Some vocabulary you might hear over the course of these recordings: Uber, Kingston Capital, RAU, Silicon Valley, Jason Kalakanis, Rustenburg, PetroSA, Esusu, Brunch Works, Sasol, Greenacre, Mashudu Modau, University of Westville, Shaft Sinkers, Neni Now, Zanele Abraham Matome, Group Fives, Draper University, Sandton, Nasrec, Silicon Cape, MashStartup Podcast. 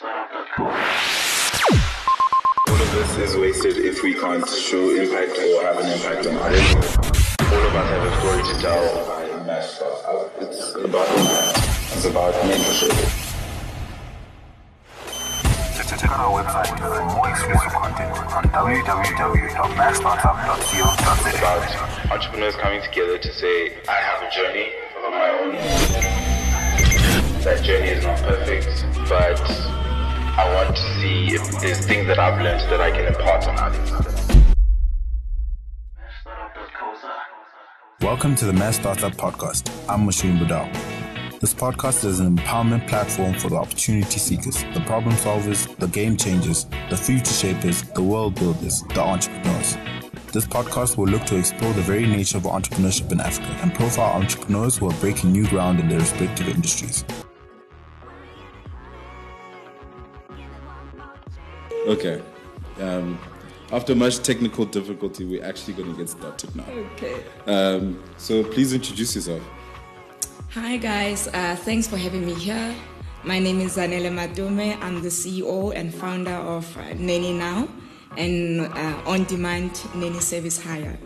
All of this is wasted if we can't show impact or have an impact on others. All of us have a story to tell. I messed up. It's about impact. It's about mentorship. Check out our website for more exclusive content on www.mashstartup.co.za. It's about entrepreneurs coming together to say, I have a journey of my own. That journey is not perfect, but I want to see if there's things that I've learned that I can impart on others. Welcome to the MashStartup Podcast. I'm Mashudu Modau. This podcast is an empowerment platform for the opportunity seekers, the problem solvers, the game changers, the future shapers, the world builders, the entrepreneurs. This podcast will look to explore the very nature of entrepreneurship in Africa and profile entrepreneurs who are breaking new ground in their respective industries. Okay, after much technical difficulty, we're actually going to get started now. Okay. So please introduce yourself. Hi guys, thanks for having me here. My name is Zanele Matome. I'm the CEO and founder of Neni Now and on-demand Neni service hire.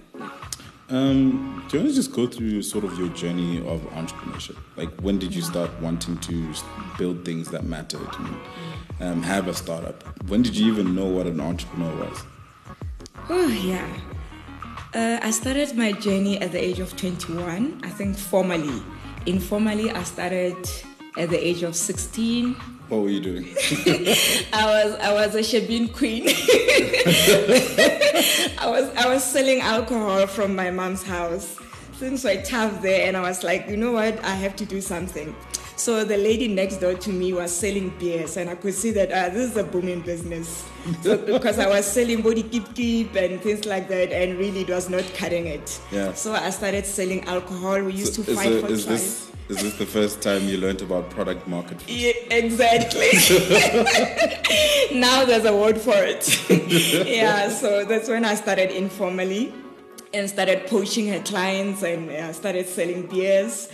Do you want to just go through sort of your journey of entrepreneurship? Like, when did you start wanting to build things that mattered and have a startup? When did you even know what an entrepreneur was? Oh, yeah. I started my journey at the age of 21, I think formally. Informally, I started at the age of 16. What were you doing? I was a shebeen queen. I was selling alcohol from my mom's house. Things were tough there, and I was like, you know what? I have to do something. So the lady next door to me was selling beers, and I could see that this is a booming business. So, because I was selling body keep and things like that, and really it was not cutting it. Yeah. So I started selling alcohol. We used to fight for twice. Is this the first time you learned about product market fit? Yeah, exactly. Now there's a word for it. Yeah, so that's when I started informally and started poaching her clients and started selling beers.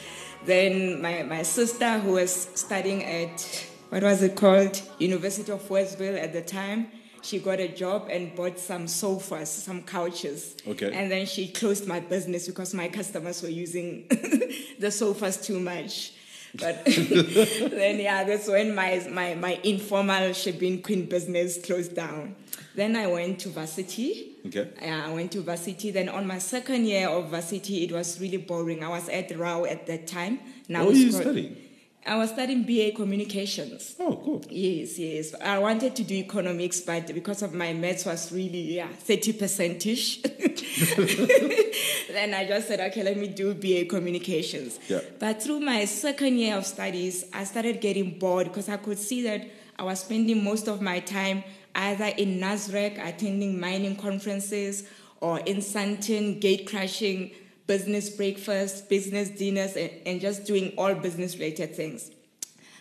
Then my sister, who was studying at, what was it called? University of Westville at the time, she got a job and bought some sofas, some couches. Okay. And then she closed my business because my customers were using the sofas too much. But then, yeah, that's when my informal shebeen queen business closed down. Then I went to varsity. Okay. Yeah, I went to varsity. Then on my second year of varsity, it was really boring. I was at RAU at that time. Now what were you studying? I was studying BA Communications. Oh, cool. Yes. I wanted to do economics, but because of my maths was really, 30%-ish. Then I just said, okay, let me do BA Communications. Yeah. But through my second year of studies, I started getting bored because I could see that I was spending most of my time either in Nasrec, attending mining conferences, or in Sandton, gate crashing, business breakfast, business dinners, and just doing all business-related things.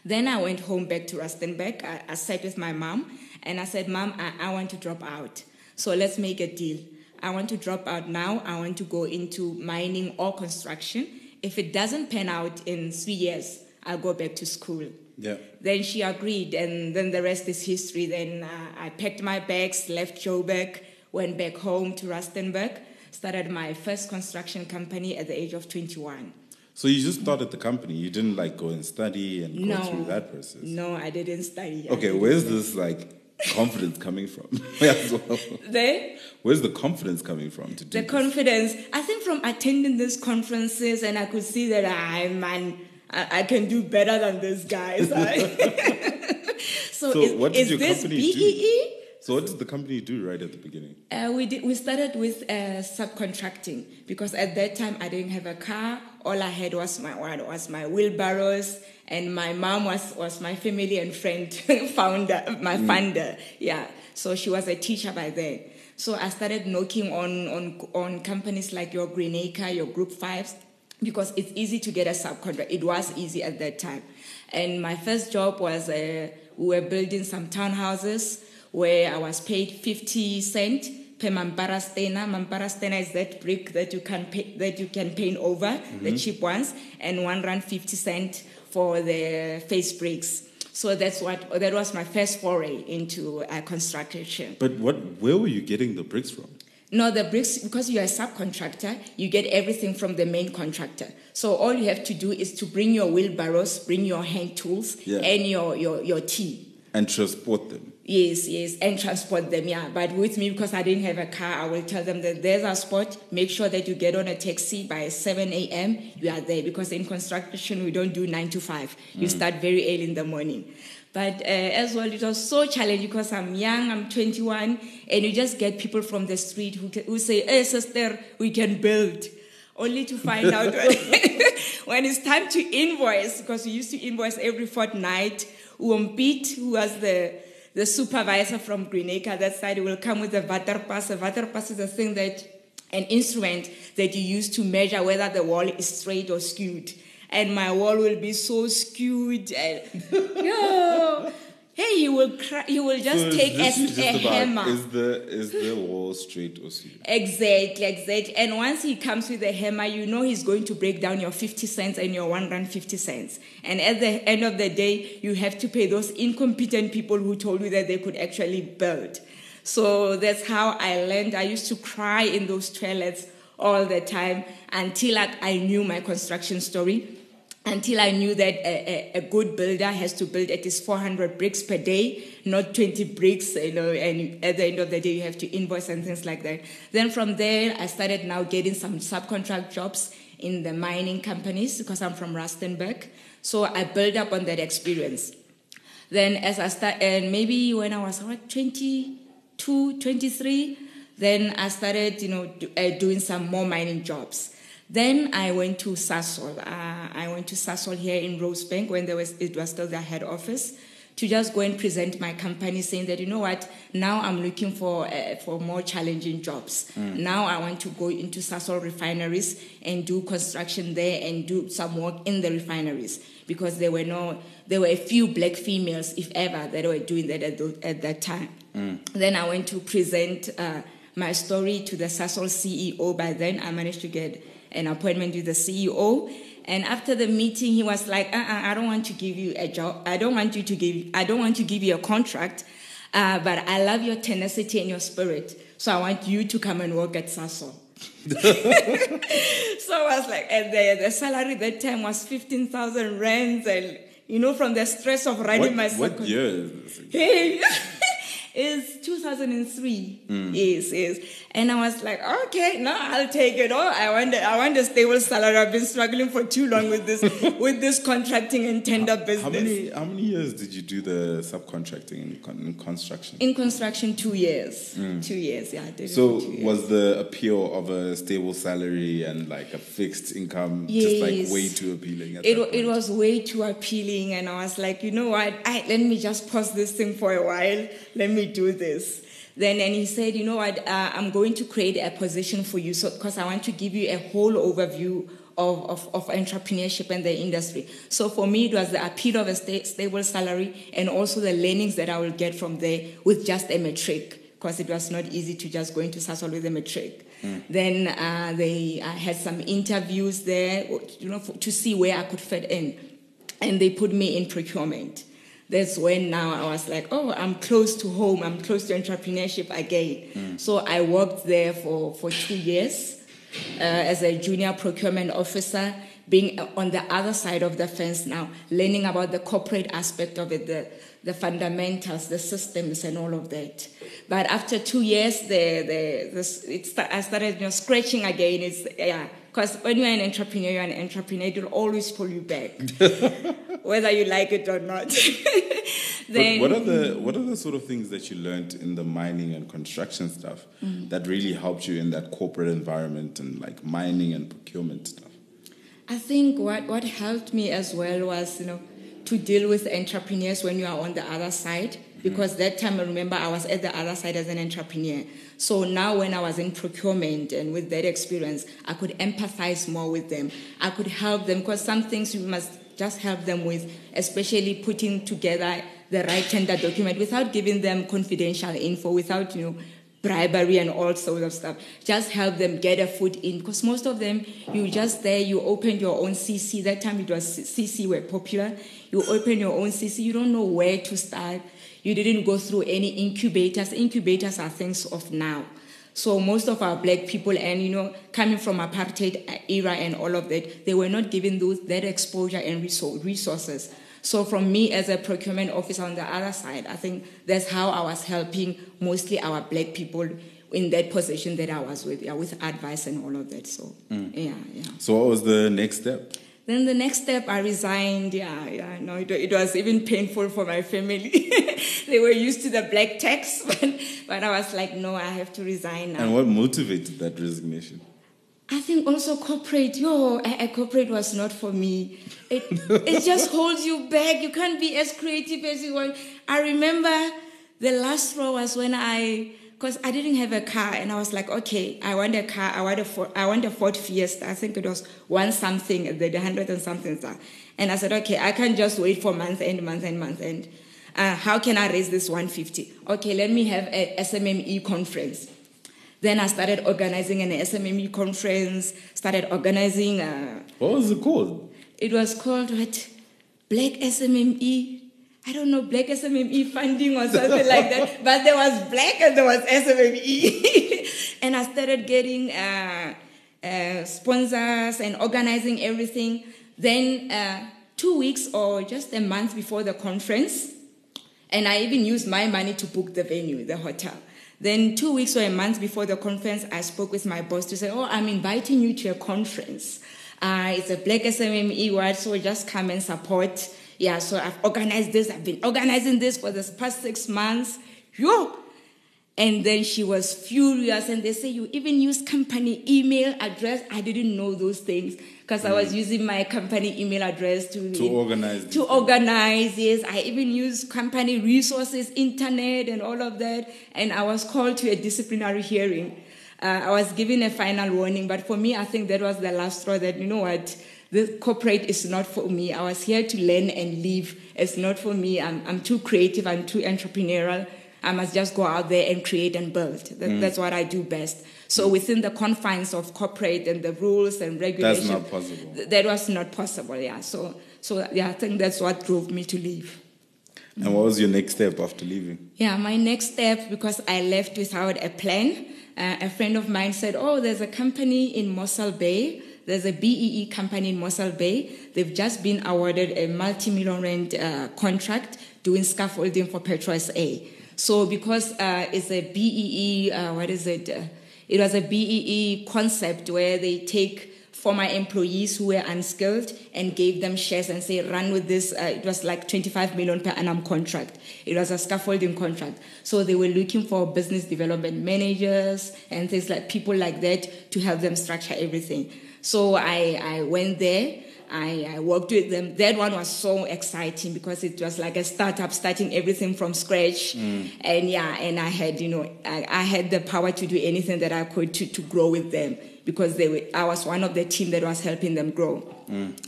Then I went home back to Rustenburg. I sat with my mom, and I said, Mom, I want to drop out. So let's make a deal. I want to drop out now. I want to go into mining or construction. If it doesn't pan out in 3 years, I'll go back to school. Yeah. Then she agreed, and then the rest is history. Then I packed my bags, left Joburg, went back home to Rustenburg, started my first construction company at the age of 21. So you just started the company. You didn't like go and study and go through that process. No, I didn't study. Okay, where's this confidence coming from? Where's the confidence coming from to do this? The confidence, I think, from attending these conferences, and I could see that I can do better than these guys. So what did your company do? So what did the company do right at the beginning? We started with subcontracting, because at that time I didn't have a car. All I had was my wheelbarrows, and my mom was my family and friend funder. Yeah, so she was a teacher by then. So I started knocking on companies like your Greenacre, your Group Fives, because it's easy to get a subcontract. It was easy at that time. And my first job was we were building some townhouses, where I was paid 50 cents per mambara stena. Mambara stena is that brick that you can paint over, the cheap ones, and 1 rand 50 cents for the face bricks. So that was my first foray into construction. But where were you getting the bricks from? No, the bricks, because you're a subcontractor, you get everything from the main contractor. So all you have to do is to bring your wheelbarrows, bring your hand tools, and your tea. And transport them. Yes, and transport them, yeah. But with me, because I didn't have a car, I will tell them that there's a spot. Make sure that you get on a taxi by 7 a.m. You are there, because in construction, we don't do 9 to 5. You start very early in the morning. But as well, it was so challenging because I'm young, I'm 21, and you just get people from the street who say, "Hey, sister, we can build," only to find out when it's time to invoice, because we used to invoice every fortnight. Pete, who was the supervisor from Greenacre, that side, will come with a waterpass. A waterpass is a thing an instrument that you use to measure whether the wall is straight or skewed. And my wall will be so skewed. And, hey, he will just take a hammer. Is the wall straight or skewed? Exactly. And once he comes with a hammer, you know he's going to break down your 50 cents and your $1.50. And at the end of the day, you have to pay those incompetent people who told you that they could actually build. So that's how I learned. I used to cry in those toilets all the time until I knew my construction story. Until I knew that a good builder has to build at least 400 bricks per day, not 20 bricks, and at the end of the day you have to invoice and things like that. Then from there, I started now getting some subcontract jobs in the mining companies because I'm from Rustenburg. So I built up on that experience. Then as I started, and maybe when I was 22, 23, then I started doing some more mining jobs. Then I went to Sasol. Here in Rosebank when it was still their head office, to just go and present my company, saying that, you know what, now I'm looking for more challenging jobs. Now I want to go into Sasol refineries and do construction there and do some work in the refineries, because there were a few black females, if ever, that were doing that at that time. Then I went to present my story to the Sasol CEO. By then I managed to get an appointment with the CEO, and after the meeting, he was like, "I don't want to give you a job. I don't want to give you a contract. But I love your tenacity and your spirit, so I want you to come and work at Sasol." So I was like, and the salary that time was 15,000 rands, and from the stress of running my second. What year? Hey. It's 2003. Yes. And I was like, okay, no, I'll take it all. I want a stable salary. I've been struggling for too long with this contracting and tender business. How many years did you do the subcontracting in construction? In construction, 2 years. 2 years, yeah. I did. So was the appeal of a stable salary and like a fixed income just like way too appealing? It was way too appealing, and I was like, you know what? Let me just pause this thing for a while. Let me do this. And he said, you know what, I'm going to create a position for you, because I want to give you a whole overview of entrepreneurship and the industry. So for me, it was the appeal of a stable salary and also the learnings that I will get from there with just a matric, because it was not easy to just go into Sasol with a matric. Then they had some interviews there to see where I could fit in. And they put me in procurement. That's when now I was like, oh, I'm close to home. I'm close to entrepreneurship again. So I worked there for 2 years as a junior procurement officer, being on the other side of the fence now, learning about the corporate aspect of it, the fundamentals, the systems, and all of that. But after 2 years, I started scratching again. Because when you're an entrepreneur, it will always pull you back, whether you like it or not. Then, what are the sort of things that you learned in the mining and construction stuff that really helped you in that corporate environment and like mining and procurement stuff? I think what helped me as well was, to deal with entrepreneurs when you are on the other side. Because that time, I remember, I was at the other side as an entrepreneur. So now when I was in procurement and with that experience, I could empathize more with them. I could help them, because some things you must just help them with, especially putting together the right tender document without giving them confidential info, without bribery and all sorts of stuff. Just help them get a foot in, because most of them, you just there, you open your own CC. That time it was CC were popular. You open your own CC. You don't know where to start. You didn't go through any incubators. Incubators are things of now. So most of our black people, and, you know, coming from apartheid era and all of that, they were not given that exposure and resources. So from me as a procurement officer on the other side, I think that's how I was helping mostly our black people in that position that I was with advice and all of that. So, So what was the next step? Then the next step, I resigned. No, it was even painful for my family. They were used to the black tax, but I was like, no, I have to resign now. And what motivated that resignation? I think also corporate. Corporate was not for me. It just holds you back. You can't be as creative as you want. I remember the last row was when because I didn't have a car, and I was like, okay, I want a car. I want a Ford Fiesta. I think it was 1 something, the 100 and something. And I said, okay, I can't just wait for month end. How can I raise this 150? Okay, let me have a SMME conference. Then I started organizing an SMME conference, started organizing... what was it called? It was called, what? Black SMME. I don't know, Black SMME funding or something like that. But there was Black and there was SMME. And I started getting sponsors and organizing everything. Then 2 weeks or just a month before the conference, and I even used my money to book the venue, the hotel. Then 2 weeks or a month before the conference, I spoke with my boss to say, oh, I'm inviting you to a conference. It's a Black SMME word, so just come and support. Yeah, so I've organized this. I've been organizing this for the past 6 months. Yo! And then she was furious. And they say, you even use company email address. I didn't know those things because I was using my company email address to organize. Yes, I even used company resources, internet, and all of that. And I was called to a disciplinary hearing. I was given a final warning. But for me, I think that was the last straw that, you know what, this corporate is not for me. I was here to learn and live. It's not for me. I'm too creative. I'm too entrepreneurial. I must just go out there and create and build. That's what I do best. So within the confines of corporate and the rules and regulations... That's not possible. That was not possible, yeah. So I think that's what drove me to leave. And what was your next step after leaving? Yeah, my next step, because I left without a plan, a friend of mine said, oh, there's a company in Mossel Bay. There's a BEE company in Mossel Bay. They've just been awarded a multi-million-rand contract doing scaffolding for PetroSA. So because it's a BEE, it was a BEE concept where they take former employees who were unskilled and gave them shares and say, run with this. It was like 25 million per annum contract. It was a scaffolding contract. So they were looking for business development managers and things like people like that to help them structure everything. So I went there. I worked with them. That one was so exciting because it was like a startup, starting everything from scratch. And I had, I had the power to do anything that I could to grow with them because I was one of the team that was helping them grow.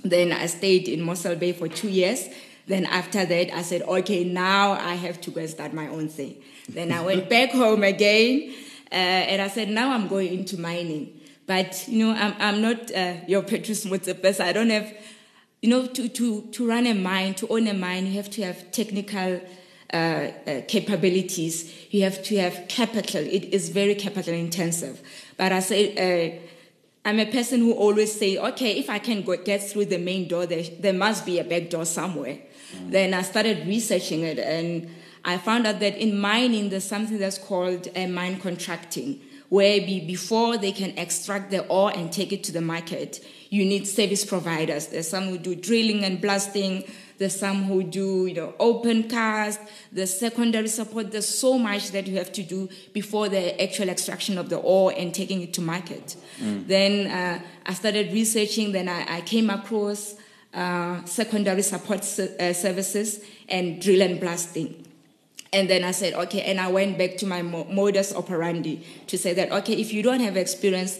Then I stayed in Mossel Bay for 2 years. Then after that, I said, okay, now I have to go and start my own thing. Then I went back home again, and I said, now I'm going into mining. But, I'm not your PetroSA. I don't have, to run a mine, to own a mine, you have to have technical capabilities. You have to have capital. It is very capital intensive. But I say, I'm a person who always say, okay, if I can get through the main door, there must be a back door somewhere. Then I started researching it, and I found out that in mining, there's something that's called mine contracting, where before they can extract the ore and take it to the market, you need service providers. There's some who do drilling and blasting. There's some who do, open cast, the secondary support. There's so much that you have to do before the actual extraction of the ore and taking it to market. Then I started researching. Then I came across secondary support services and drill and blasting. And then I said, okay, and I went back to my modus operandi to say that, okay, if you don't have experience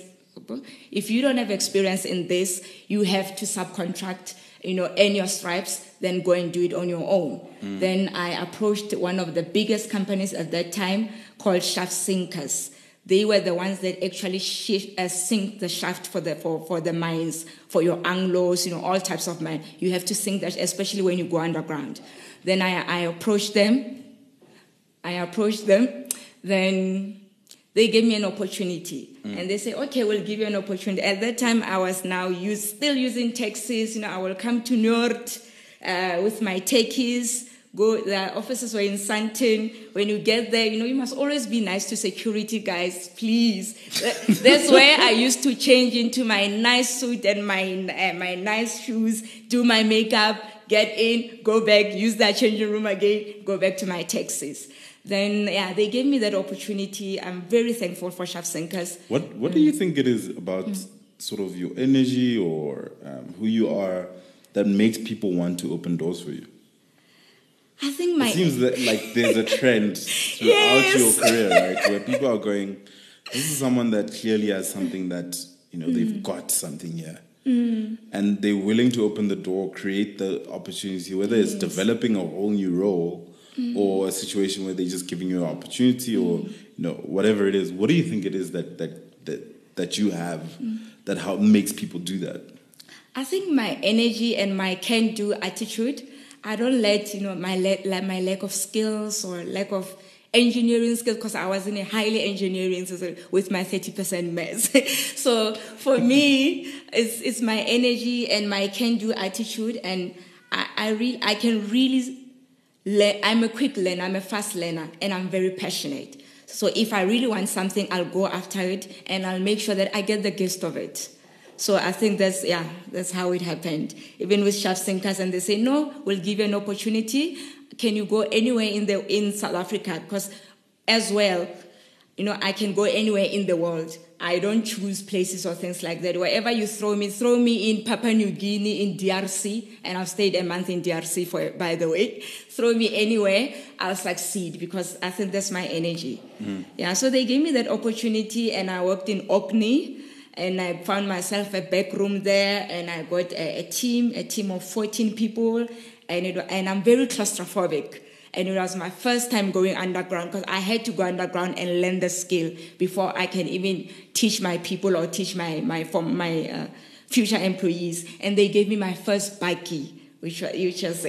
in this, you have to subcontract, earn your stripes. then go and do it on your own. Mm. Then I approached one of the biggest companies at that time called Shaft Sinkers. They were the ones that actually sink the shaft for the mines, for your anglos, all types of mines. You have to sink that, especially when you go underground. Then I approached them. Then they gave me an opportunity. Mm. And they say, okay, we'll give you an opportunity. At that time, I was still using taxis. I will come to North with my taxis. The offices were in Sandton. When you get there, you must always be nice to security guys, please. That's where I used to change into my nice suit and my nice shoes, do my makeup, get in, go back, use that changing room again, go back to my taxis. Then, they gave me that opportunity. I'm very thankful for Shaft Sinkers. What do you think it is about sort of your energy or who you are that makes people want to open doors for you? I think it seems that, like, there's a trend throughout your career, right? Where people are going, this is someone that clearly has something that, they've got something here. Mm. And they're willing to open the door, create the opportunity, whether it's developing a whole new role or a situation where they're just giving you an opportunity or, whatever it is. What do you think it is that you have that makes people do that? I think my energy and my can-do attitude. I don't let, my lack of skills or lack of engineering skills, because I was in a highly engineering with my 30% maths. So for me, it's my energy and my can-do attitude. And I can really learn. I'm a quick learner. I'm a fast learner. And I'm very passionate. So if I really want something, I'll go after it. And I'll make sure that I get the gist of it. So I think that's how it happened. Even with Shaft Sinkers, and they say, no, we'll give you an opportunity. Can you go anywhere in South Africa? Because as well, I can go anywhere in the world. I don't choose places or things like that. Wherever you throw me in Papua New Guinea, in DRC, and I've stayed a month in DRC, by the way. Throw me anywhere, I'll succeed, because I think that's my energy. Mm. Yeah, so they gave me that opportunity, and I worked in Orkney. And I found myself a back room there, and I got a team of 14 people, and I'm very claustrophobic. And it was my first time going underground, because I had to go underground and learn the skill before I can even teach my people or teach my future employees. And they gave me my first bikey, which was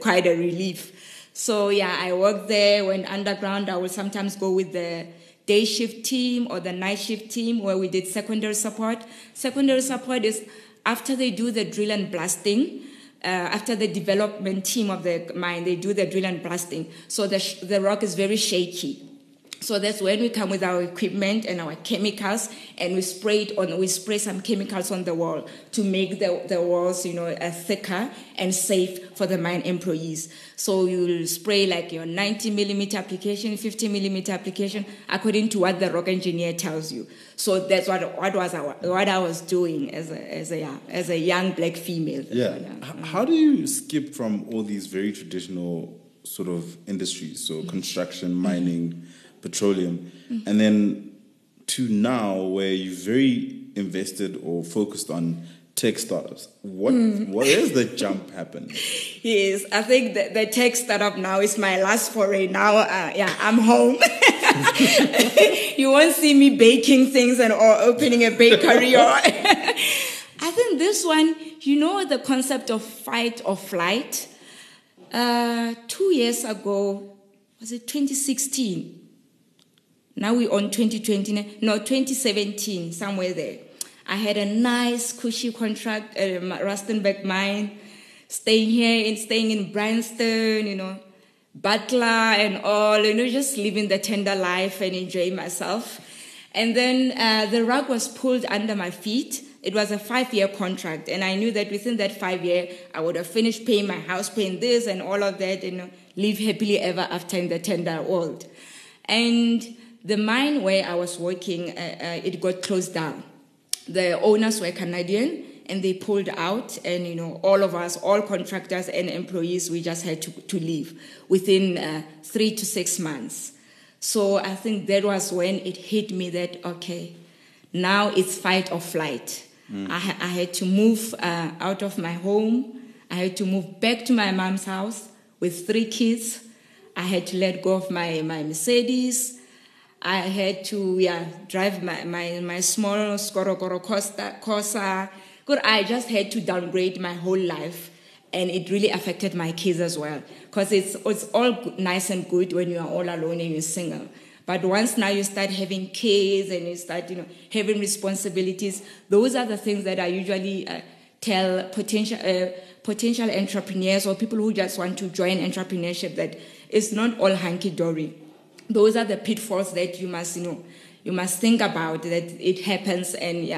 quite a relief. So I worked there. Went underground. I would sometimes go with the day shift team or the night shift team, where we did secondary support. Secondary support is after they do the drill and blasting, after the development team of the mine, they do the drill and blasting. So the rock is very shaky. So that's when we come with our equipment and our chemicals, and we spray some chemicals on the wall to make the walls, thicker and safe for the mine employees. So you'll spray like your 90 millimeter application, 50 millimeter application, according to what the rock engineer tells you. So that's what I was doing as a young black female. Yeah. How do you skip from all these very traditional sort of industries, so construction, mining, petroleum, and then to now where you're very invested or focused on tech startups? What is the jump happened? Yes, I think the tech startup now is my last foray. Now, I'm home. You won't see me baking things or opening a bakery. I think this one, the concept of fight or flight. 2 years ago, was it 2016? Now we're on 2020, no, 2017, somewhere there. I had a nice, cushy contract at Rustenburg Mine, staying in Bryanston, Butler and all, just living the tender life and enjoying myself. And then the rug was pulled under my feet. It was a 5-year contract, and I knew that within that 5 year, I would have finished paying my house, paying this and all of that, and live happily ever after in the tender world. And the mine where I was working, it got closed down. The owners were Canadian, and they pulled out, and all of us, all contractors and employees, we just had to leave within 3 to 6 months. So I think that was when it hit me that, okay, now it's fight or flight. I had to move out of my home. I had to move back to my mom's house with three kids. I had to let go of my Mercedes. I had to drive my small Scorokoro Corsa. Good, I just had to downgrade my whole life, and it really affected my kids as well. Because it's all nice and good when you are all alone and you're single. But once now you start having kids and you start, having responsibilities, those are the things that I usually tell potential entrepreneurs or people who just want to join entrepreneurship, that it's not all hunky-dory. Those are the pitfalls that you must, you must think about, that it happens, and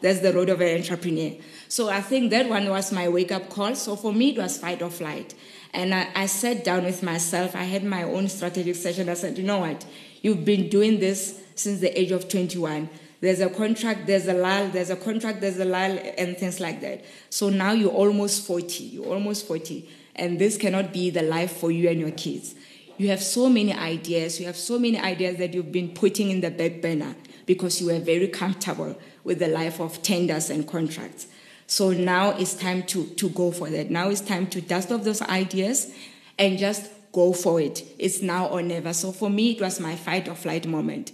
that's the road of an entrepreneur. So I think that one was my wake-up call. So for me, it was fight or flight. And I sat down with myself. I had my own strategic session. I said, you know what? You've been doing this since the age of 21. There's a contract, there's a lull, and things like that. So now you're almost 40. And this cannot be the life for you and your kids. You have so many ideas. You have so many ideas that you've been putting in the back burner because you were very comfortable with the life of tenders and contracts. So now it's time to go for that. Now it's time to dust off those ideas and just go for it. It's now or never. So for me, it was my fight or flight moment.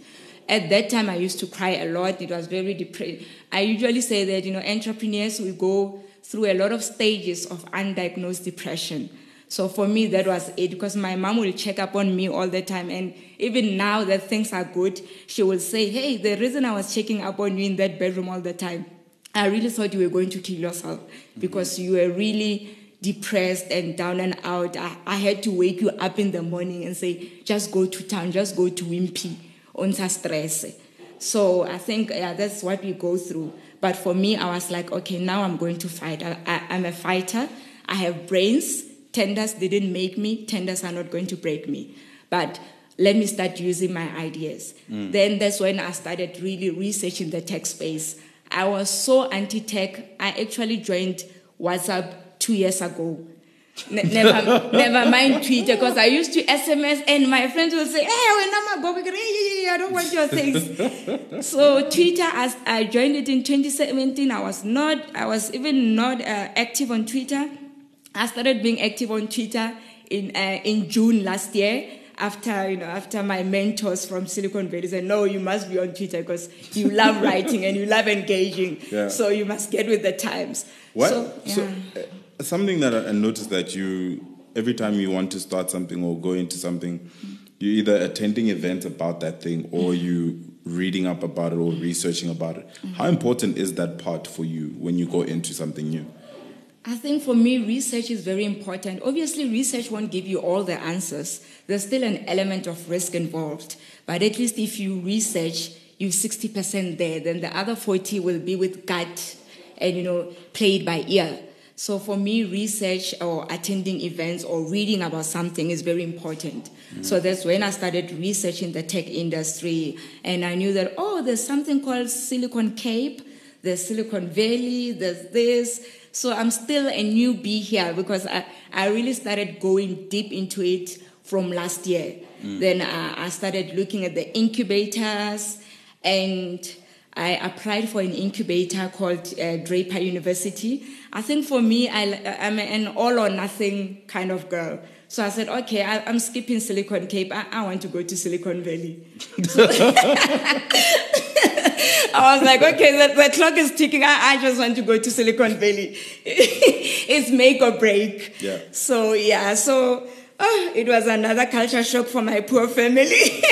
At that time, I used to cry a lot. It was very depressing. I usually say that, entrepreneurs, we go through a lot of stages of undiagnosed depression. So for me, that was it, because my mom will check up on me all the time. And even now that things are good, she will say, hey, the reason I was checking up on you in that bedroom all the time, I really thought you were going to kill yourself because you were really depressed and down and out. I had to wake you up in the morning and say, just go to town, just go to Wimpy, on stress. So I think that's what we go through. But for me, I was like, okay, now I'm going to fight. I'm a fighter. I have brains. Tenders didn't make me. Tenders are not going to break me. But let me start using my ideas. Then that's when I started really researching the tech space. I was so anti-tech. I actually joined WhatsApp 2 years ago. Never mind Twitter, because I used to SMS and my friends would say, hey, when I'm a Bobby, I don't want your things. So Twitter, as I joined it in 2017, I was even not active on Twitter. I started being active on Twitter in June last year. After my mentors from Silicon Valley said, no, you must be on Twitter because you love writing and you love engaging. Yeah. So you must get with the times. What? So, something that I noticed, that you, every time you want to start something or go into something, you're either attending events about that thing or you reading up about it or researching about it. Mm-hmm. How important is that part for you when you go into something new? I think for me, research is very important. Obviously, research won't give you all the answers. There's still an element of risk involved. But at least if you research, you're 60% there. Then the other 40 will be with gut and, played by ear. So for me, research or attending events or reading about something is very important. Mm-hmm. So that's when I started researching the tech industry. And I knew that, there's something called Silicon Cape. There's Silicon Valley, there's this. So I'm still a newbie here because I really started going deep into it from last year. Then I started looking at the incubators, and I applied for an incubator called Draper University. I think for me, I'm an all or nothing kind of girl. So I said, okay, I'm skipping Silicon Cape. I want to go to Silicon Valley. I was like, okay, the clock is ticking. I just want to go to Silicon Valley. It's make or break. Yeah. So, it was another culture shock for my poor family.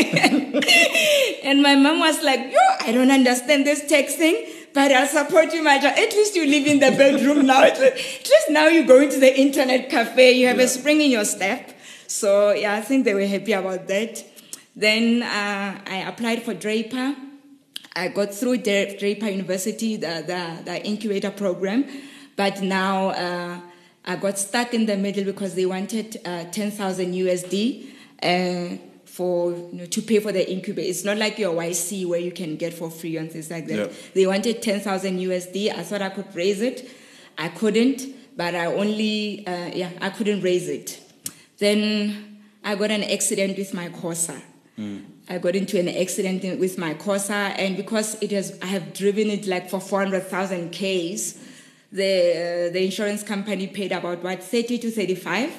And my mom was like, I don't understand this tech thing, but I'll support you, my child. At least you live in the bedroom now. At least now you go into the internet cafe. You have a spring in your step. So, I think they were happy about that. Then I applied for Draper. I got through Draper University, the incubator program, but now I got stuck in the middle because they wanted $10,000 for to pay for the incubator. It's not like your YC where you can get for free and things like that. Yeah. They wanted $10,000. I thought I could raise it, I couldn't, but I couldn't raise it. Then I got an accident with my Corsa. I got into an accident with my Corsa, and because I have driven it like for 400,000 Ks, the insurance company paid about, what, 30 to 35.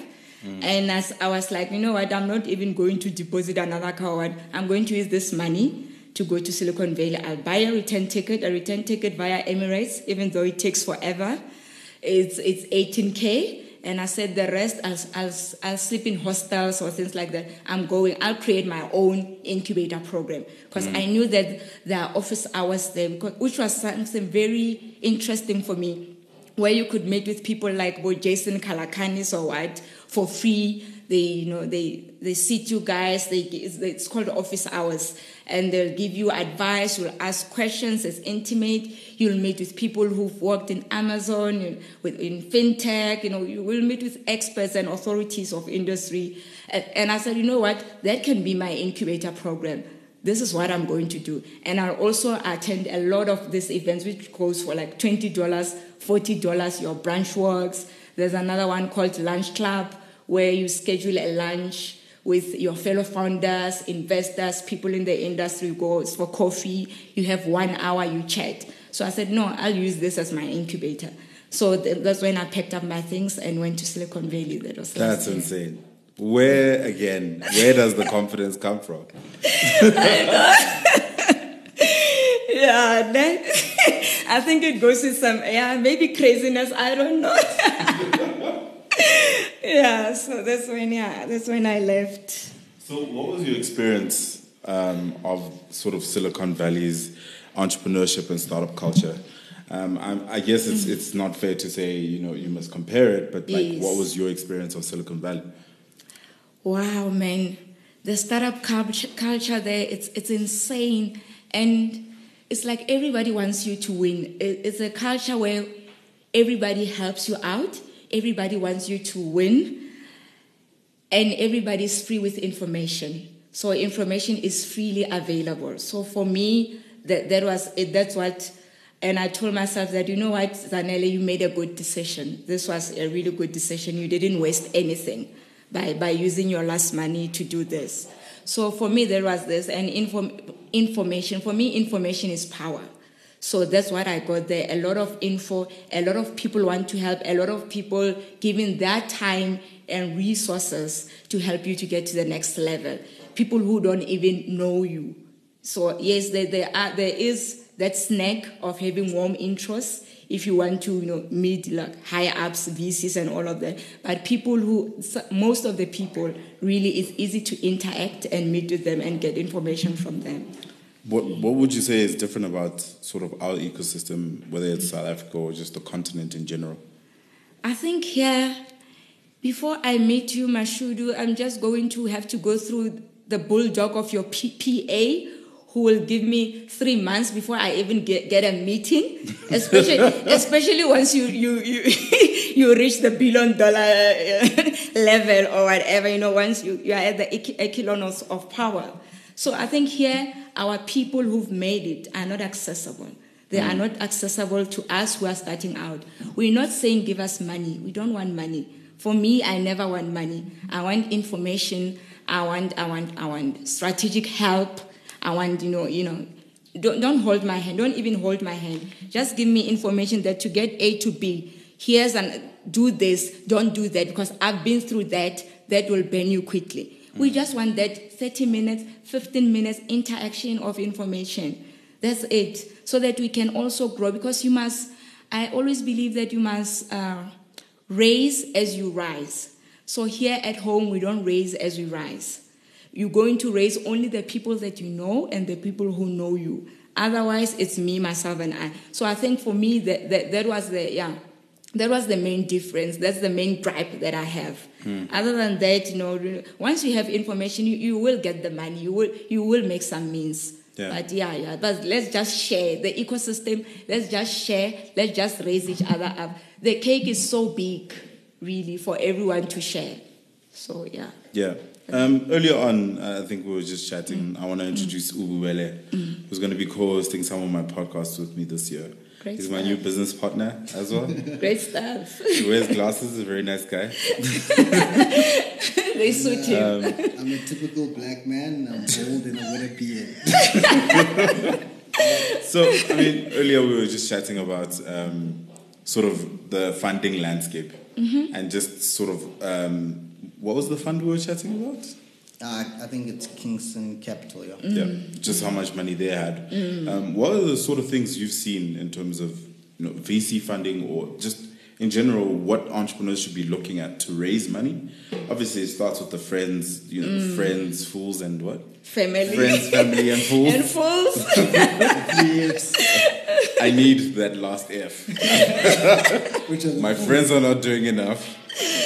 Mm. And as I was like, you know what, I'm not even going to deposit another coward. I'm going to use this money to go to Silicon Valley. I'll buy a return ticket via Emirates, even though it takes forever. It's 18K. And I said, the rest, I'll sleep in hostels or things like that. I'll create my own incubator program. Because I knew that there are office hours there, which was something very interesting for me, where you could meet with people like Jason Kalakanis or what, for free. They sit you guys. It's called office hours, and they'll give you advice. You'll ask questions. It's intimate. You'll meet with people who've worked in Amazon, in fintech. You will meet with experts and authorities of industry. And I said, you know what? That can be my incubator program. This is what I'm going to do. And I'll also attend a lot of these events, which goes for like $20, $40. Your Brunch Works. There's another one called Lunch Club, where you schedule a lunch with your fellow founders, investors, people in the industry, goes for coffee. You have 1 hour, you chat. So I said, no, I'll use this as my incubator. So that's when I packed up my things and went to Silicon Valley. That's insane. Where does the confidence come from? Yeah, then I think it goes with some, maybe craziness, I don't know. Yeah, so that's when I left. So what was your experience of sort of Silicon Valley's entrepreneurship and startup culture? I guess it's not fair to say, you must compare it, but what was your experience of Silicon Valley? Wow, man. The startup culture there, it's insane. And it's like everybody wants you to win. It's a culture where everybody helps you out. Everybody wants you to win, and everybody's free with information. So information is freely available. So for me, that was it. That's what, and I told myself that, you know what, Zanele, you made a good decision. This was a really good decision. You didn't waste anything by using your last money to do this. So for me, there was this, and information. For me, information is power. So that's what I got there. A lot of info, a lot of people want to help, a lot of people giving their time and resources to help you to get to the next level. People who don't even know you. So yes, there is that snack of having warm intros if you want to meet like high ups, VCs and all of that. But most of the people, really it's easy to interact and meet with them and get information from them. What would you say is different about sort of our ecosystem, whether it's South Africa or just the continent in general? I think here, before I meet you, Mashudu, I'm just going to have to go through the bulldog of your PA, who will give me 3 months before I even get a meeting, especially once you reach the billion-dollar level or whatever, once you are at the echelons of power. So I think here, our people who've made it are not accessible. They are not accessible to us who are starting out. We're not saying give us money. We don't want money. For me, I never want money. I want information. I want strategic help. I want, don't hold my hand. Don't even hold my hand. Just give me information that to get A to B, do this, don't do that, because I've been through that. That will burn you quickly. We just want that 30 minutes, 15 minutes interaction of information. That's it. So that we can also grow, because I always believe that you must raise as you rise. So here at home, we don't raise as we rise. You're going to raise only the people that you know and the people who know you. Otherwise, it's me, myself, and I. So I think for me, that was the main difference. That's the main gripe that I have. Other than that, once you have information, you will get the money. You will make some means. Yeah. But let's just share the ecosystem. Let's just share. Let's just raise each other up. The cake is so big, really, for everyone to share. So yeah. Yeah. Earlier on, I think we were just chatting. I want to introduce Ubuwele, who's going to be co-hosting some of my podcasts with me this year. He's my new business partner as well. Great stuff. He wears glasses. He's a very nice guy. They suit him. I'm a typical black man. I'm old and I want to be it. So, earlier we were just chatting about sort of the funding landscape and just sort of, what was the fund we were chatting about? I think it's Kingston Capital, yeah. Yeah, just how much money they had. What are the sort of things you've seen in terms of, you know, VC funding or just in general, what entrepreneurs should be looking at to raise money? Obviously, it starts with the friends, you know, friends, fools, and what? Family. Friends, family, and fools. And fools. Yes. I need that last F. Which is my friends are not doing enough.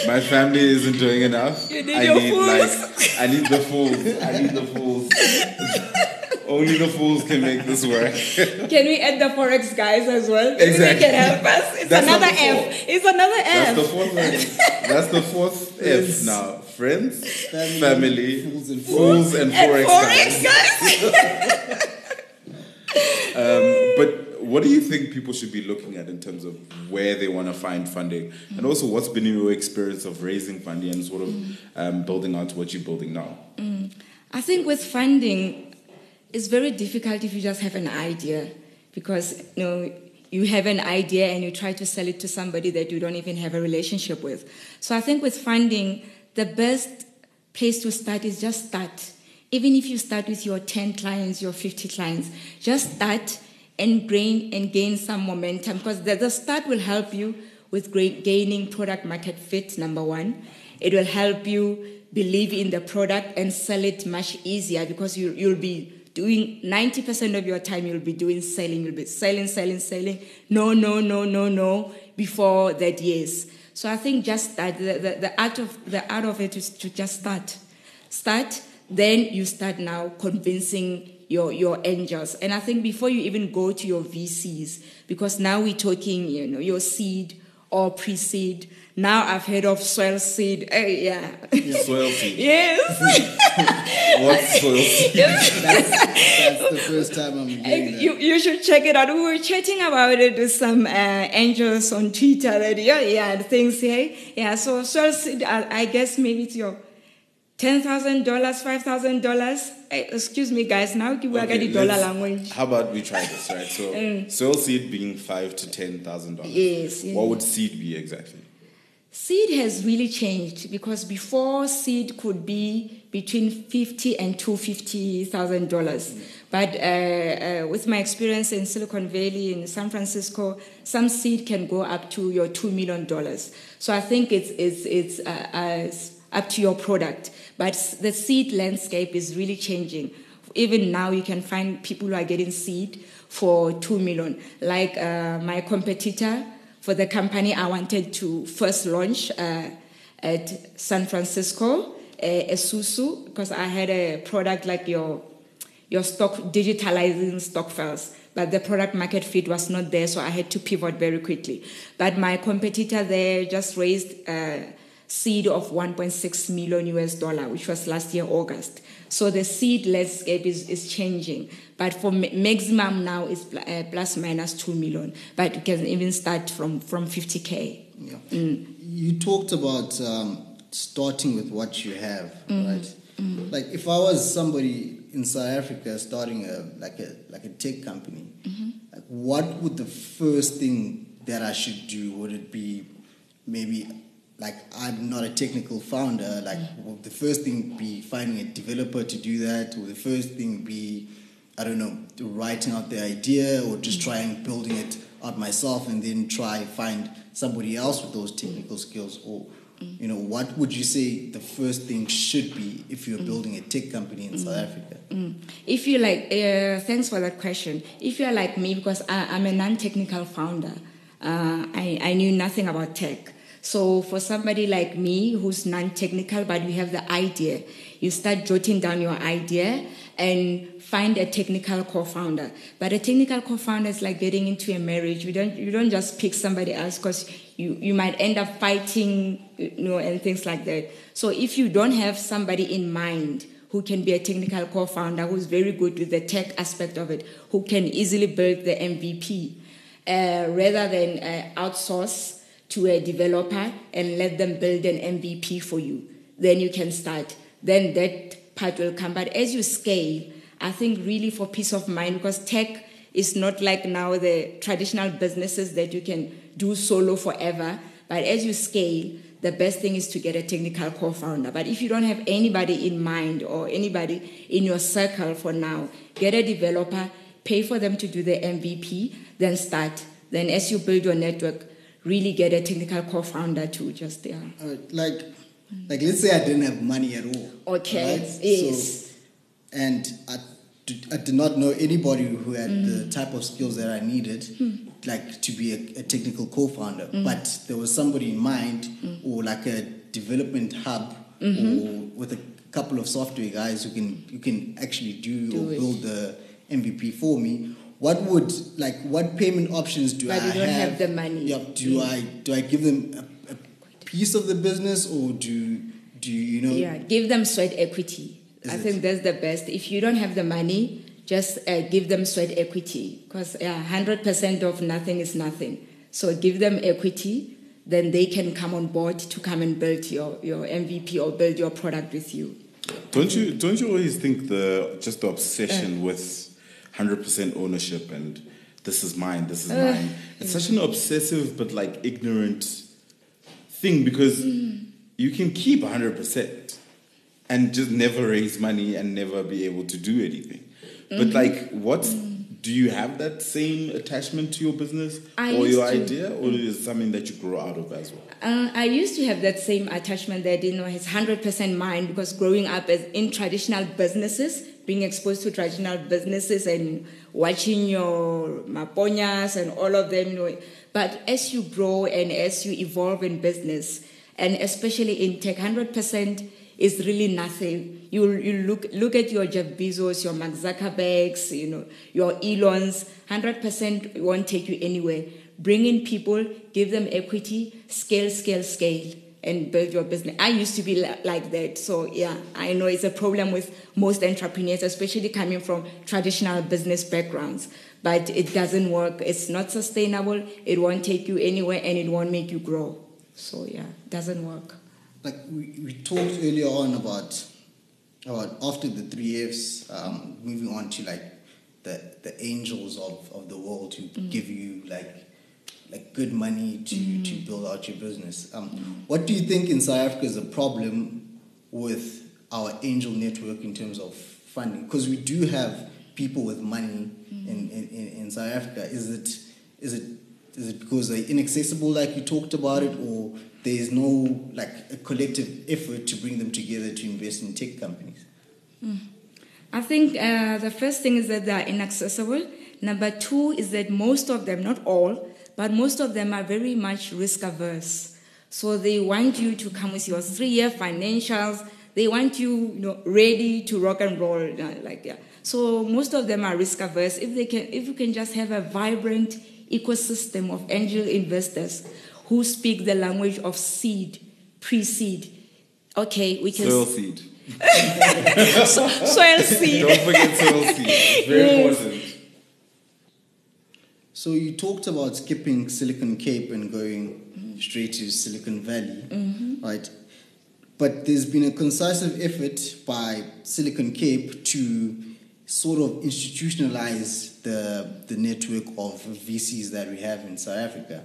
My family isn't doing enough. You need your fools. I need the fools. I need the fools. Only the fools can make this work. Can we add the Forex guys as well? Exactly. Can help us. It's another F. It's another F. That's the fourth F now. Friends, family, fools and Forex guys. But what do you think people should be looking at in terms of where they want to find funding? And also, what's been your experience of raising funding and sort of building out what you're building now? I think with funding, it's very difficult if you just have an idea, because you know, you have an idea and you try to sell it to somebody that you don't even have a relationship with. So I think with funding, the best place to start is just start. Even if you start with your 10 clients, your 50 clients, just start and gain some momentum, because the start will help you with gaining product market fit, number one. It will help you believe in the product and sell it much easier, because you'll be doing 90% of your time, you'll be doing selling. You'll be selling. No, before that, yes. So I think just that the art of it is to just start. Then you start now convincing your angels. And I think before you even go to your VCs, because now we're talking, you know, your seed or pre-seed. Now I've heard of soil seed. Soil seed. Yes. What's soil seed? That's the first time I'm hearing that. You should check it out. We were chatting about it with some angels on Twitter. Things here. Yeah, so soil seed, I guess maybe it's your $10,000, $5,000. Excuse me, guys. Now we are getting dollar language. How about we try this, right? So soil seed being $5,000 to $10,000. Yes. What would seed be exactly? Seed has really changed, because before seed could be between $50,000 and $250,000. But with my experience in Silicon Valley in San Francisco, some seed can go up to your $2 million. So I think it's up to your product. But the seed landscape is really changing. Even now, you can find people who are getting seed for $2 million. Like my competitor for the company I wanted to first launch at San Francisco, Esusu, because I had a product like your stock, digitalizing stock files, but the product market fit was not there, so I had to pivot very quickly. But my competitor there just raised seed of $1.6 million US, which was last year, August. So the seed landscape is changing. But for maximum now is plus minus $2 million. But you can even start from 50K. Yeah. You talked about starting with what you have, right? Like if I was somebody in South Africa starting a tech company, like what would the first thing that I should do? Would it be maybe... Like, I'm not a technical founder. Like, would the first thing be finding a developer to do that? Would the first thing be, I don't know, writing out the idea, or just trying building it out myself and then find somebody else with those technical skills? Or, you know, what would you say the first thing should be if you're building a tech company in South Africa? If you're like, thanks for that question. If you're like me, because I'm a non-technical founder, I knew nothing about tech. So for somebody like me who's non-technical, but you have the idea, you start jotting down your idea and find a technical co-founder. But a technical co-founder is like getting into a marriage. You don't just pick somebody else, because you might end up fighting, you know, and things like that. So if you don't have somebody in mind who can be a technical co-founder, who's very good with the tech aspect of it, who can easily build the MVP, rather than outsource to a developer and let them build an MVP for you. Then you can start. Then that part will come. But as you scale, I think really for peace of mind, because tech It's not like now the traditional businesses that you can do solo forever. But as you scale, the best thing is to get a technical co-founder. But if you don't have anybody in mind or anybody in your circle for now, get a developer, pay for them to do the MVP, then start. Then as you build your network, really get a technical co-founder to just there. Like let's say I didn't have money at all. Okay. Right? Yes. So, and I did not know anybody who had the type of skills that I needed, like to be a technical co-founder. But there was somebody in mind, or like a development hub, or with a couple of software guys who can actually do or build the MVP for me. What payment options do I have? But you don't have the money. Yep. Do I give them a piece of the business, or do you know? Yeah, give them sweat equity. I think that's the best. If you don't have the money, just give them sweat equity, because 100% of nothing is nothing. So give them equity, then they can come on board to come and build your MVP or build your product with you. Don't you always think the obsession with 100% ownership and this is mine. It's such an obsessive but like ignorant thing, because you can keep 100%. And just never raise money and never be able to do anything. But do you have that same attachment to your business or your idea? Or is it something that you grow out of as well? I used to have that same attachment that, it's 100% mine, because growing up in traditional businesses, being exposed to traditional businesses and watching your maponyas and all of them. But as you grow and as you evolve in business, and especially in tech, 100%, is really nothing. You look at your Jeff Bezos, your Mark Zuckerbergs, your Elons. 100% won't take you anywhere. Bring in people, give them equity, scale, and build your business. I used to be like that. So I know it's a problem with most entrepreneurs, especially coming from traditional business backgrounds. But it doesn't work. It's not sustainable. It won't take you anywhere, and it won't make you grow. So it doesn't work. Like we talked earlier on about after the 3 F's, moving on to like the angels of the world who give you like good money to build out your business. What do you think in South Africa is the problem with our angel network in terms of funding? Because we do have people with money in South Africa. Is it because they're inaccessible, like you talked about it, or there is no a collective effort to bring them together to invest in tech companies? I think the first thing is that they are inaccessible. Number two is that most of them, not all, but most of them are very much risk averse. So they want you to come with your 3-year financials. They want you ready to rock and roll, So most of them are risk averse. If you can just have a vibrant ecosystem of angel investors who speak the language of seed, pre-seed. Okay, we can... Soil seed. Soil seed. Don't forget soil seed. It's very important. So you talked about skipping Silicon Cape and going straight to Silicon Valley, right? But there's been a concisive effort by Silicon Cape to sort of institutionalize the network of VCs that we have in South Africa.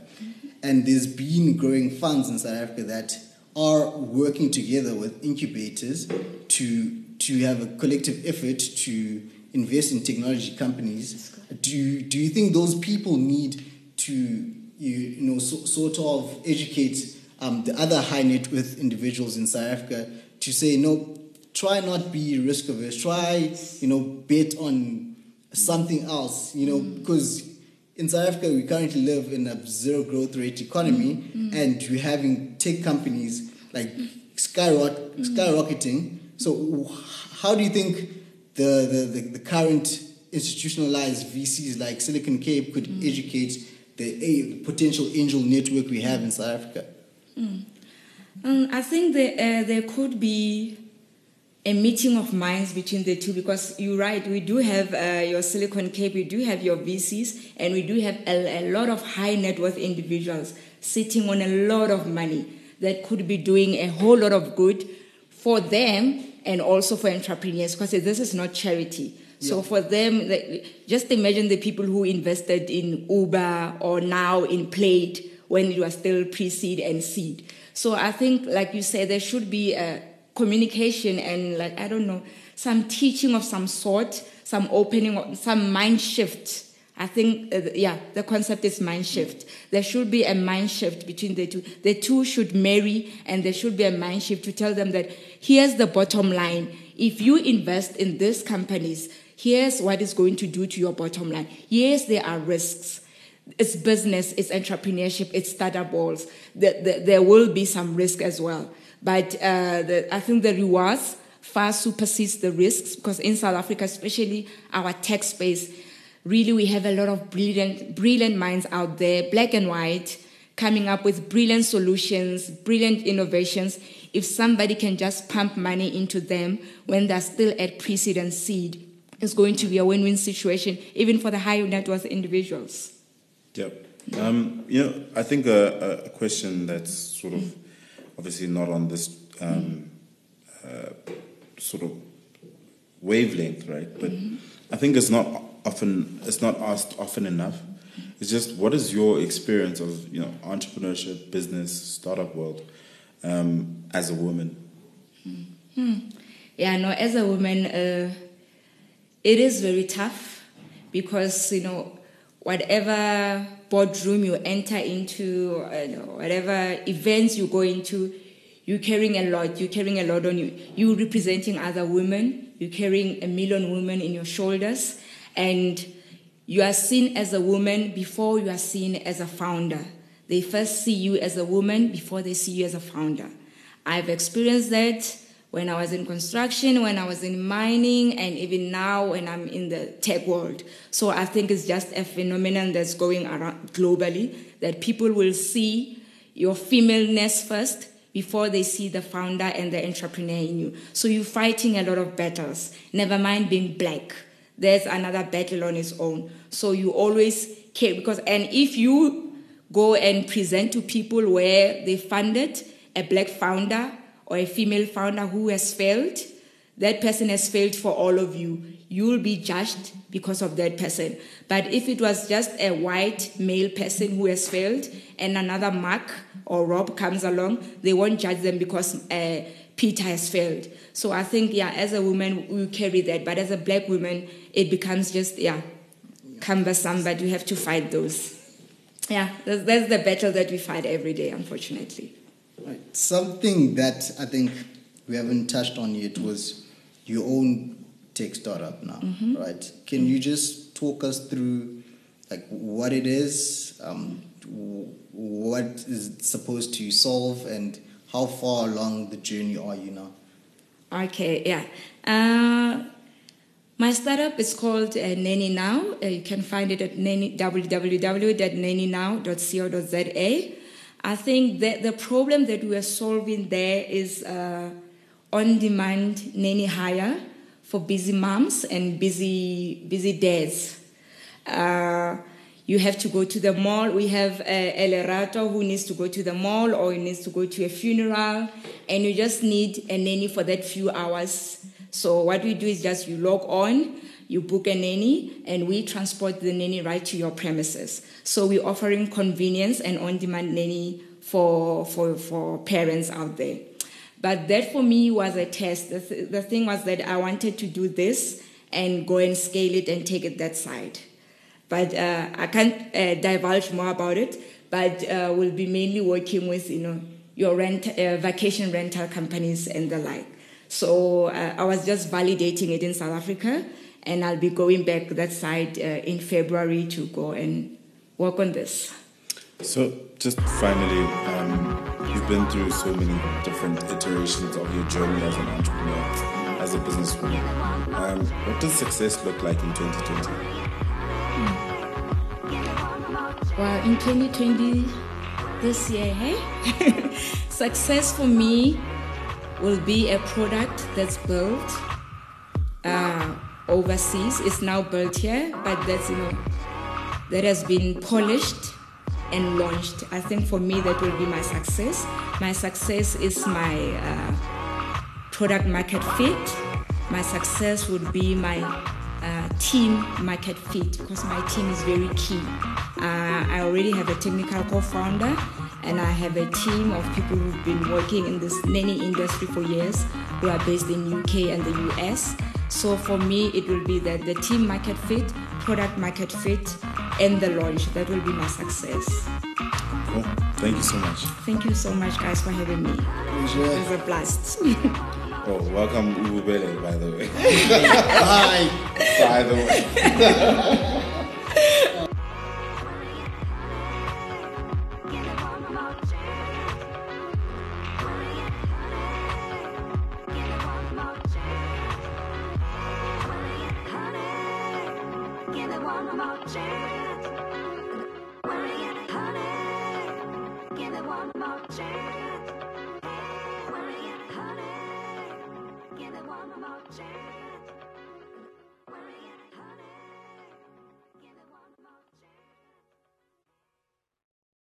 And there's been growing funds in South Africa that are working together with incubators to have a collective effort to invest in technology companies. Do you think those people need to sort of educate the other high net worth individuals in South Africa to say, no, try not be risk averse. Try, bet on something else, because in South Africa we currently live in a zero growth rate economy, and we're having tech companies skyrocketing. So how do you think the current institutionalized VCs like Silicon Cape could educate the potential angel network we have in South Africa? I think there could be a meeting of minds between the two, because you're right, we do have your Silicon Cape, we do have your VCs, and we do have a lot of high net worth individuals sitting on a lot of money that could be doing a whole lot of good for them and also for entrepreneurs, because this is not charity. Yeah. So for them, just imagine the people who invested in Uber or now in Plate when it was still pre-seed and seed. So I think, like you said, there should be a communication and, like, I don't know, some teaching of some sort, some opening, some mind shift. I think, the concept is mind shift. There should be a mind shift between the two. The two should marry, and there should be a mind shift to tell them that here's the bottom line. If you invest in these companies, here's what it's going to do to your bottom line. Yes, there are risks. It's business, it's entrepreneurship, it's startup balls. There will be some risk as well. But I think the rewards far supersedes the risks, because in South Africa, especially our tech space, really, we have a lot of brilliant minds out there, black and white, coming up with brilliant solutions, brilliant innovations. If somebody can just pump money into them when they're still at pre-seed and seed, it's going to be a win-win situation, even for the high net worth individuals. Yep. I think a question that's sort of obviously not on this sort of wavelength, right? But I think it's not asked often enough. It's just, what is your experience of entrepreneurship, business, startup world as a woman? As a woman, it is very tough, because whatever boardroom you enter into, whatever events you go into, you're carrying a lot. You're carrying a lot on you. You're representing other women. You're carrying 1 million women in your shoulders. And you are seen as a woman before you are seen as a founder. They first see you as a woman before they see you as a founder. I've experienced that when I was in construction, when I was in mining, and even now when I'm in the tech world. So I think it's just a phenomenon that's going around globally, that people will see your femaleness first before they see the founder and the entrepreneur in you. So you're fighting a lot of battles, never mind being black. There's another battle on its own. So you always care, and if you go and present to people where they funded a black founder or a female founder who has failed, that person has failed for all of you. You'll be judged because of that person. But if it was just a white male person who has failed and another Mark or Rob comes along, they won't judge them because Peter has failed. So I think, as a woman, we carry that. But as a black woman, it becomes just, cumbersome, but we have to fight those. Yeah, that's the battle that we fight every day, unfortunately. Right. Something that I think we haven't touched on yet was your own tech startup now, right? Can you just talk us through, what it is, what is it supposed to solve, and how far along the journey are you now? Okay, my startup is called Neni Now. You can find it at www.neninow.co.za. I think that the problem that we are solving there is on-demand nanny hire for busy moms and busy dads. You have to go to the mall. We have El Erato who needs to go to the mall or he needs to go to a funeral, and you just need a nanny for that few hours. So what we do is just you log on, you book a nanny, and we transport the nanny right to your premises. So we're offering convenience and on-demand nanny for parents out there. But that for me was a test. The thing was that I wanted to do this and go and scale it and take it that side. But I can't divulge more about it. But we'll be mainly working with, your vacation rental companies and the like. So I was just validating it in South Africa, and I'll be going back that side in February to go and work on this. So just finally, you've been through so many different iterations of your journey as an entrepreneur, as a businesswoman. What does success look like in 2020? Well, in 2020, this year, hey? Success for me will be a product that's built overseas. It's now built here, but that's, that has been polished and launched. I think for me, that will be my success. My success is my product market fit. My success would be my team market fit, because my team is very key. I already have a technical co-founder, and I have a team of people who've been working in this Neni industry for years, who are based in UK and the US. So for me, it will be that the team market fit, product market fit, and the launch. That will be my success. Cool. Thank you so much. Thank you so much, guys, for having me. Enjoy. It was a blast. Oh, welcome Ububele, by the way. Hi. By the way. Give it one more chance.